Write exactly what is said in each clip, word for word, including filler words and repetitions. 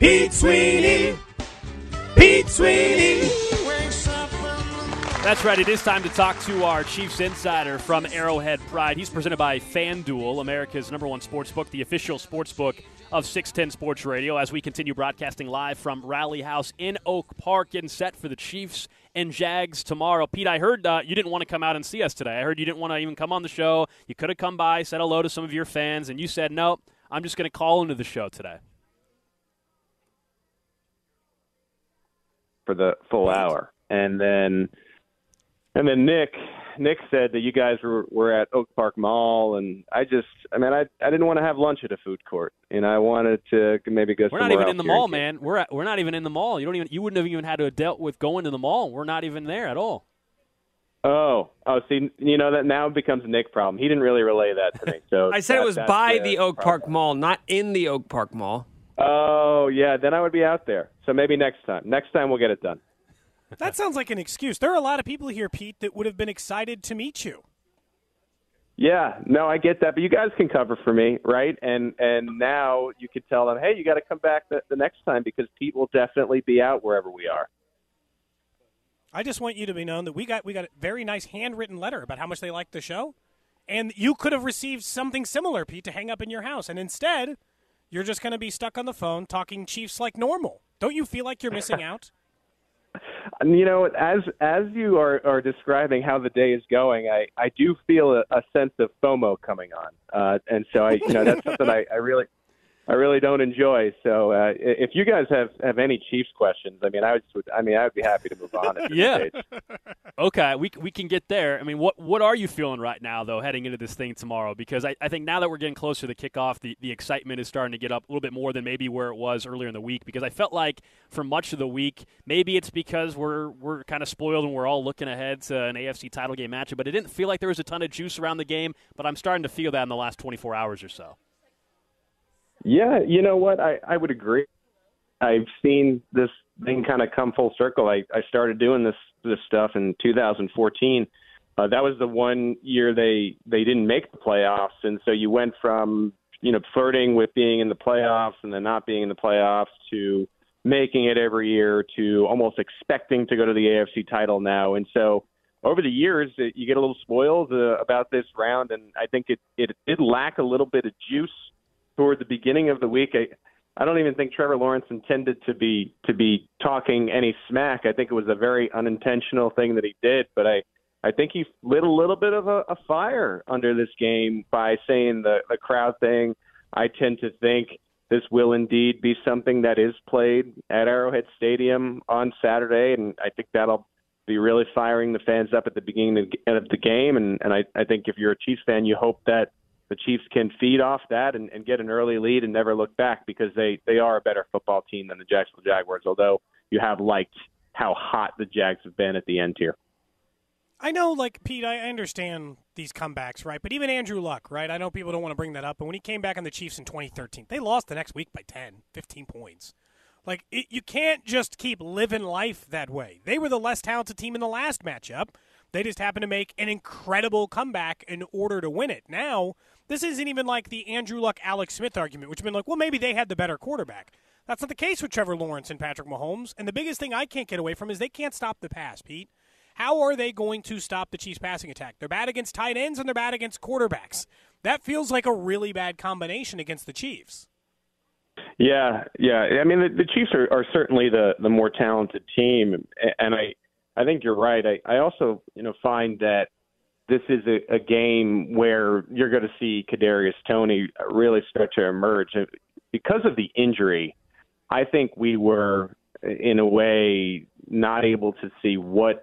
Pete Sweeney. Pete Sweeney. That's right. It is time to talk to our Chiefs insider from Arrowhead Pride. He's presented by FanDuel, America's number one sportsbook, the official sportsbook of six ten Sports Radio, as we continue broadcasting live from Rally House in Oak Park, getting set for the Chiefs and Jags tomorrow. Pete, I heard uh, you didn't want to come out and see us today. I heard you didn't want to even come on the show. You could have come by, said hello to some of your fans, and you said, nope, I'm just going to call into the show today. For the full hour, and then and then Nick Nick said that you guys were, were at Oak Park Mall, and I just I mean I I didn't want to have lunch at a food court, and I wanted to maybe go. We're not even in the mall, man. We're at, we're not even in the mall. You don't even you wouldn't have even had to have dealt with going to the mall. We're not even there at all. Oh, oh, see, you know that now becomes a Nick problem. He didn't really relay that to me. So I said that, it was by the Oak Park Mall, not in the Oak Park Mall. Oh, yeah, then I would be out there. So maybe next time. Next time we'll get it done. That sounds like an excuse. There are a lot of people here, Pete, that would have been excited to meet you. Yeah, no, I get that. But you guys can cover for me, right? And and now you can tell them, hey, you got to come back the, the next time because Pete will definitely be out wherever we are. I just want you to be known that we got we got a very nice handwritten letter about how much they liked the show. And you could have received something similar, Pete, to hang up in your house. And instead, you're just going to be stuck on the phone talking Chiefs like normal. Don't you feel like you're missing out? You know, as as you are, are describing how the day is going, I, I do feel a, a sense of FOMO coming on. Uh, and so, I you know, that's something I, I really I really don't enjoy. So uh, if you guys have, have any Chiefs questions, I mean, I would I mean, I would be happy to move on at this yeah. stage. Okay, we we can get there. I mean, what, what are you feeling right now, though, heading into this thing tomorrow? Because I, I think now that we're getting closer to the kickoff, the, the excitement is starting to get up a little bit more than maybe where it was earlier in the week. Because I felt like for much of the week, maybe it's because we're we're kind of spoiled and we're all looking ahead to an A F C title game matchup. But it didn't feel like there was a ton of juice around the game. But I'm starting to feel that in the last twenty-four hours or so. Yeah, you know what? I, I would agree. I've seen this thing kind of come full circle. I, I started doing this this stuff in two thousand fourteen. Uh, that was the one year they, they didn't make the playoffs, and so you went from, you know, flirting with being in the playoffs and then not being in the playoffs to making it every year to almost expecting to go to the A F C title now. And so over the years, you get a little spoiled uh, about this round, and I think it, it did lack a little bit of juice toward the beginning of the week. I, I don't even think Trevor Lawrence intended to be to be talking any smack. I think it was a very unintentional thing that he did, but I, I think he lit a little bit of a, a fire under this game by saying the, the crowd thing. I tend to think this will indeed be something that is played at Arrowhead Stadium on Saturday, and I think that'll be really firing the fans up at the beginning of the game, and, and I, I think if you're a Chiefs fan, you hope that the Chiefs can feed off that and, and get an early lead and never look back because they, they are a better football team than the Jacksonville Jaguars, although you have liked how hot the Jags have been at the end here. I know, like, Pete, I understand these comebacks, right? But even Andrew Luck, right? I know people don't want to bring that up, but when he came back on the Chiefs in twenty thirteen, they lost the next week by ten, fifteen points. Like, it, you can't just keep living life that way. They were the less talented team in the last matchup. They just happened to make an incredible comeback in order to win it. Now, this isn't even like the Andrew Luck, Alex Smith argument, which has been like, well, maybe they had the better quarterback. That's not the case with Trevor Lawrence and Patrick Mahomes. And the biggest thing I can't get away from is they can't stop the pass, Pete. How are they going to stop the Chiefs' passing attack? They're bad against tight ends and they're bad against quarterbacks. That feels like a really bad combination against the Chiefs. Yeah, yeah. I mean, the, the Chiefs are, are certainly the, the more talented team, and I, I think you're right. I, I also, you know, find that this is a, a game where you're going to see Kadarius Toney really start to emerge. Because of the injury, I think we were, in a way, not able to see what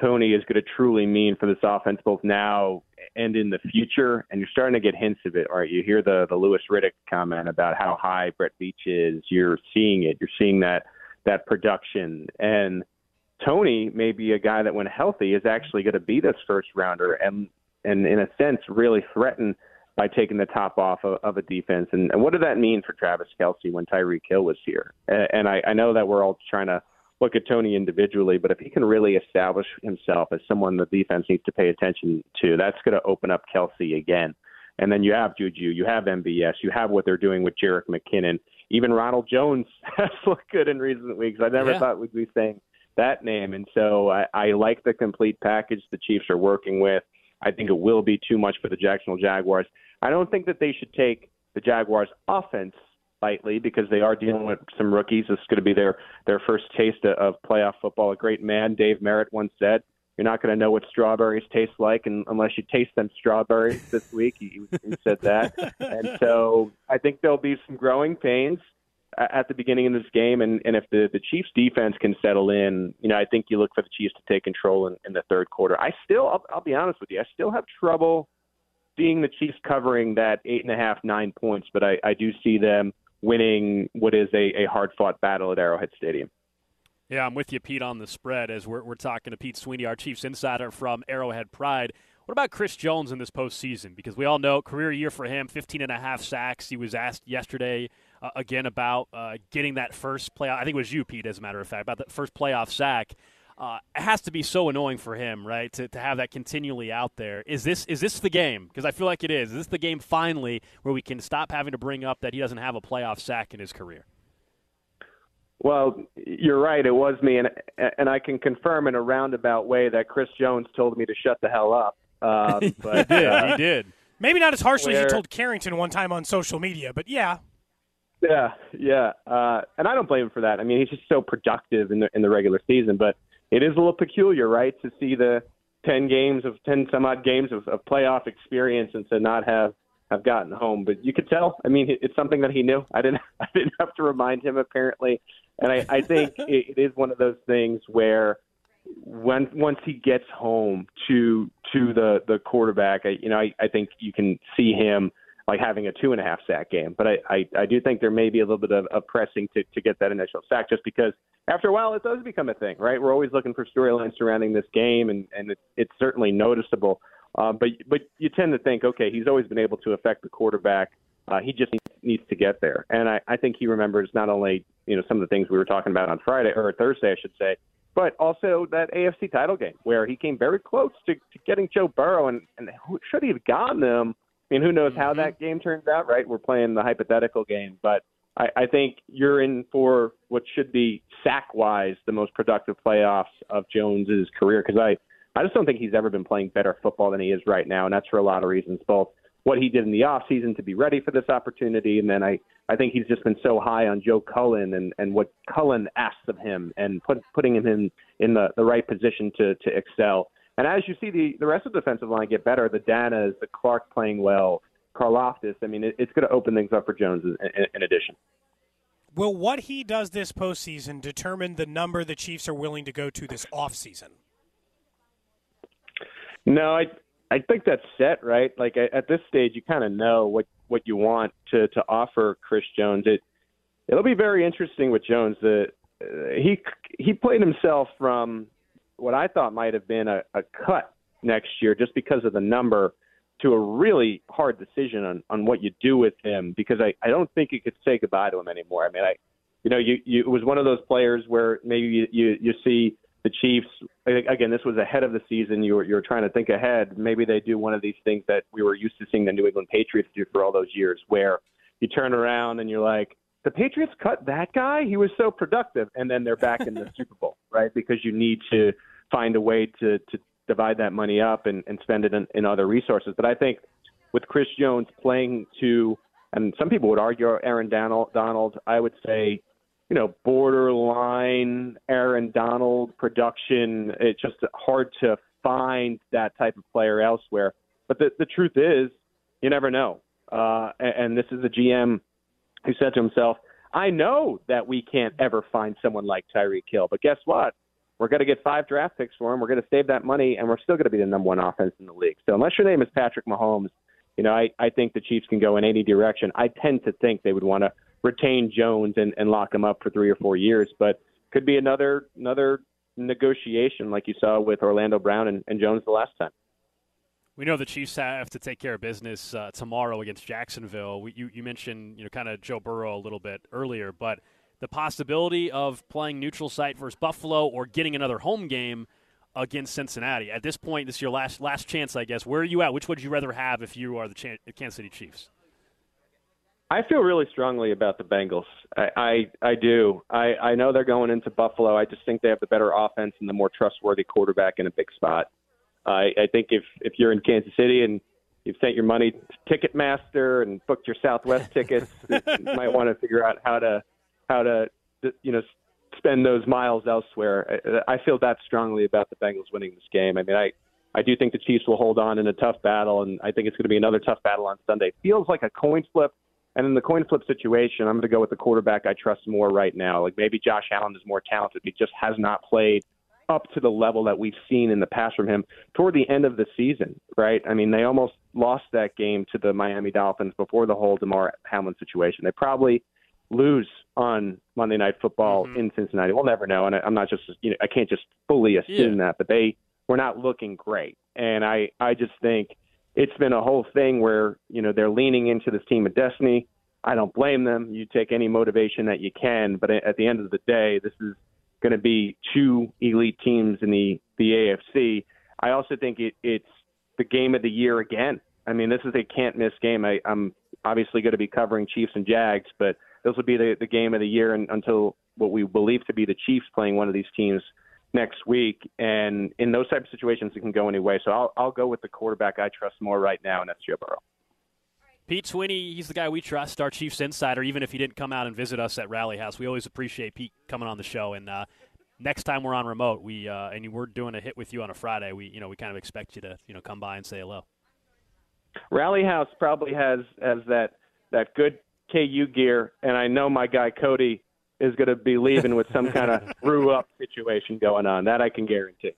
Toney is going to truly mean for this offense, both now and in the future. And you're starting to get hints of it, right? You hear the the Louis Riddick comment about how high Brett Beach is. You're seeing it. You're seeing that that production. And Toney may be a guy that, when healthy, is actually going to be this first rounder and, and in a sense, really threatened by taking the top off of, of a defense. And, and what did that mean for Travis Kelsey when Tyreek Hill was here? And, and I, I know that we're all trying to look at Toney individually, but if he can really establish himself as someone the defense needs to pay attention to, that's going to open up Kelsey again. And then you have Juju, you have M V S, you have what they're doing with Jerick McKinnon. Even Ronald Jones has looked good in recent weeks. I never yeah. thought we'd be saying that name. And so I, I like the complete package the Chiefs are working with. I think it will be too much for the Jacksonville Jaguars. I don't think that they should take the Jaguars' offense lightly, because they are dealing with some rookies. It's going to be their, their first taste of playoff football. A great man, Dave Merritt, once said, you're not going to know what strawberries taste like unless you taste them strawberries this week. He, he said that. And so I think there'll be some growing pains at the beginning of this game, and, and if the, the Chiefs' defense can settle in, you know, I think you look for the Chiefs to take control in, in the third quarter. I still, I'll, I'll be honest with you, I still have trouble seeing the Chiefs covering that eight and a half, nine points, but I, I do see them winning what is a, a hard-fought battle at Arrowhead Stadium. Yeah, I'm with you, Pete, on the spread as we're, we're talking to Pete Sweeney, our Chiefs insider from Arrowhead Pride. What about Chris Jones in this postseason? Because we all know career year for him, fifteen and a half sacks. He was asked yesterday uh, again about uh, getting that first playoff. I think it was you, Pete, as a matter of fact, about that first playoff sack. Uh, it has to be so annoying for him, right, to, to have that continually out there. Is this is this the game? Because I feel like it is. Is this the game finally where we can stop having to bring up that he doesn't have a playoff sack in his career? Well, you're right. It was me, and and I can confirm in a roundabout way that Chris Jones told me to shut the hell up. Um, but, he did. Uh, he did. Maybe not as harshly where, as you told Carrington one time on social media, but yeah, yeah, yeah. Uh, and I don't blame him for that. I mean, he's just so productive in the in the regular season. But it is a little peculiar, right, to see the ten games of ten some odd games of, of playoff experience and to not have, have gotten home. But you could tell. I mean, it's something that he knew. I didn't. I didn't have to remind him apparently. And I, I think it, it is one of those things where, when once he gets home to to the the quarterback, I, you know, I, I think you can see him like having a two and a half sack game. But I, I, I do think there may be a little bit of, of pressing to, to get that initial sack, just because after a while it does become a thing, right? We're always looking for storylines surrounding this game, and and it, it's certainly noticeable. Uh, but but you tend to think, okay, he's always been able to affect the quarterback. Uh, he just needs to get there, and I, I think he remembers not only, you know, some of the things we were talking about on Friday or Thursday, I should say, but also that A F C title game where he came very close to, to getting Joe Burrow, and, and who, should he have gotten him? I mean, who knows how that game turns out, right? We're playing the hypothetical game, but I, I think you're in for what should be sack-wise the most productive playoffs of Jones's career, because I, I just don't think he's ever been playing better football than he is right now, and that's for a lot of reasons, both what he did in the offseason to be ready for this opportunity, and then I, I think he's just been so high on Joe Cullen and, and what Cullen asks of him and put, putting him in, in the, the right position to, to excel. And as you see the, the rest of the defensive line get better, the Danas, the Clark playing well, Karloftis, I mean, it, it's going to open things up for Jones in, in, in addition. Will what he does this postseason determine the number the Chiefs are willing to go to this offseason? No, I... I think that's set, right? Like at this stage, you kind of know what, what you want to, to offer Chris Jones. It it'll be very interesting with Jones. The uh, he he played himself from what I thought might have been a, a cut next year, just because of the number, to a really hard decision on, on what you do with him, because I, I don't think you could say goodbye to him anymore. I mean, I you know you, you it was one of those players where maybe you you, you see. The Chiefs, again, this was ahead of the season. You were, you were trying to think ahead. Maybe they do one of these things that we were used to seeing the New England Patriots do for all those years, where you turn around and you're like, the Patriots cut that guy. He was so productive. And then they're back in the Super Bowl, right? Because you need to find a way to, to divide that money up and, and spend it in, in other resources. But I think with Chris Jones playing to, and some people would argue Aaron Donald, I would say, you know, borderline Aaron Donald production. It's just hard to find that type of player elsewhere. But the, the truth is, you never know. Uh, and, and this is a G M who said to himself, I know that we can't ever find someone like Tyreek Hill, but guess what? We're going to get five draft picks for him. We're going to save that money, and we're still going to be the number one offense in the league. So unless your name is Patrick Mahomes, you know, I, I think the Chiefs can go in any direction. I tend to think they would want to retain Jones and, and lock him up for three or four years, but could be another another negotiation like you saw with Orlando Brown and, and Jones the last time. We know the Chiefs have to take care of business uh, tomorrow against Jacksonville. We, you, you mentioned, you know, kind of Joe Burrow a little bit earlier, but the possibility of playing neutral site versus Buffalo or getting another home game against Cincinnati. At this point, this is your last last chance, I guess. Where are you at? Which would you rather have if you are the Ch- Kansas City Chiefs? I feel really strongly about the Bengals. I, I, I do. I, I know they're going into Buffalo. I just think they have the better offense and the more trustworthy quarterback in a big spot. I, I think if, if you're in Kansas City and you've sent your money to Ticketmaster and booked your Southwest tickets, you might want to figure out how to how to you know spend those miles elsewhere. I, I feel that strongly about the Bengals winning this game. I mean, I, I do think the Chiefs will hold on in a tough battle, and I think it's going to be another tough battle on Sunday. Feels like a coin flip, and in the coin flip situation, I'm going to go with the quarterback I trust more right now. Like maybe Josh Allen is more talented. He just has not played up to the level that we've seen in the past from him toward the end of the season, right? I mean, they almost lost that game to the Miami Dolphins before the whole DeMar Hamlin situation. They probably lose on Monday Night Football mm-hmm. in Cincinnati. We'll never know, and I'm not just you know I can't just fully assume yeah. that, but they were not looking great, and I I just think it's been a whole thing where you know they're leaning into this team of destiny. I don't blame them. You take any motivation that you can, but at the end of the day, this is going to be two elite teams in the, the A F C. I also think it, it's the game of the year again. I mean, this is a can't-miss game. I, I'm obviously going to be covering Chiefs and Jags, but this will be the, the game of the year and, until what we believe to be the Chiefs playing one of these teams next week. And in those type of situations, it can go any way. So I'll, I'll go with the quarterback I trust more right now, and that's Joe Burrow. Pete Sweeney, he's the guy we trust, our Chiefs insider, even if he didn't come out and visit us at Rally House. We always appreciate Pete coming on the show. And uh, next time we're on remote, we uh, and we're doing a hit with you on a Friday, we you know we kind of expect you to you know come by and say hello. Rally House probably has has that that good K U gear, and I know my guy Cody is going to be leaving with some kind of brew-up situation going on. That I can guarantee.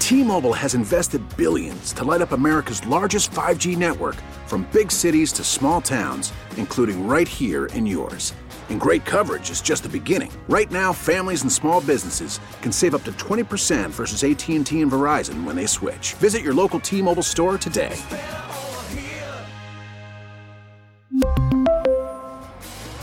T-Mobile has invested billions to light up America's largest five G network from big cities to small towns, including right here in yours. And great coverage is just the beginning. Right now, families and small businesses can save up to twenty percent versus A T and T and Verizon when they switch. Visit your local T-Mobile store today.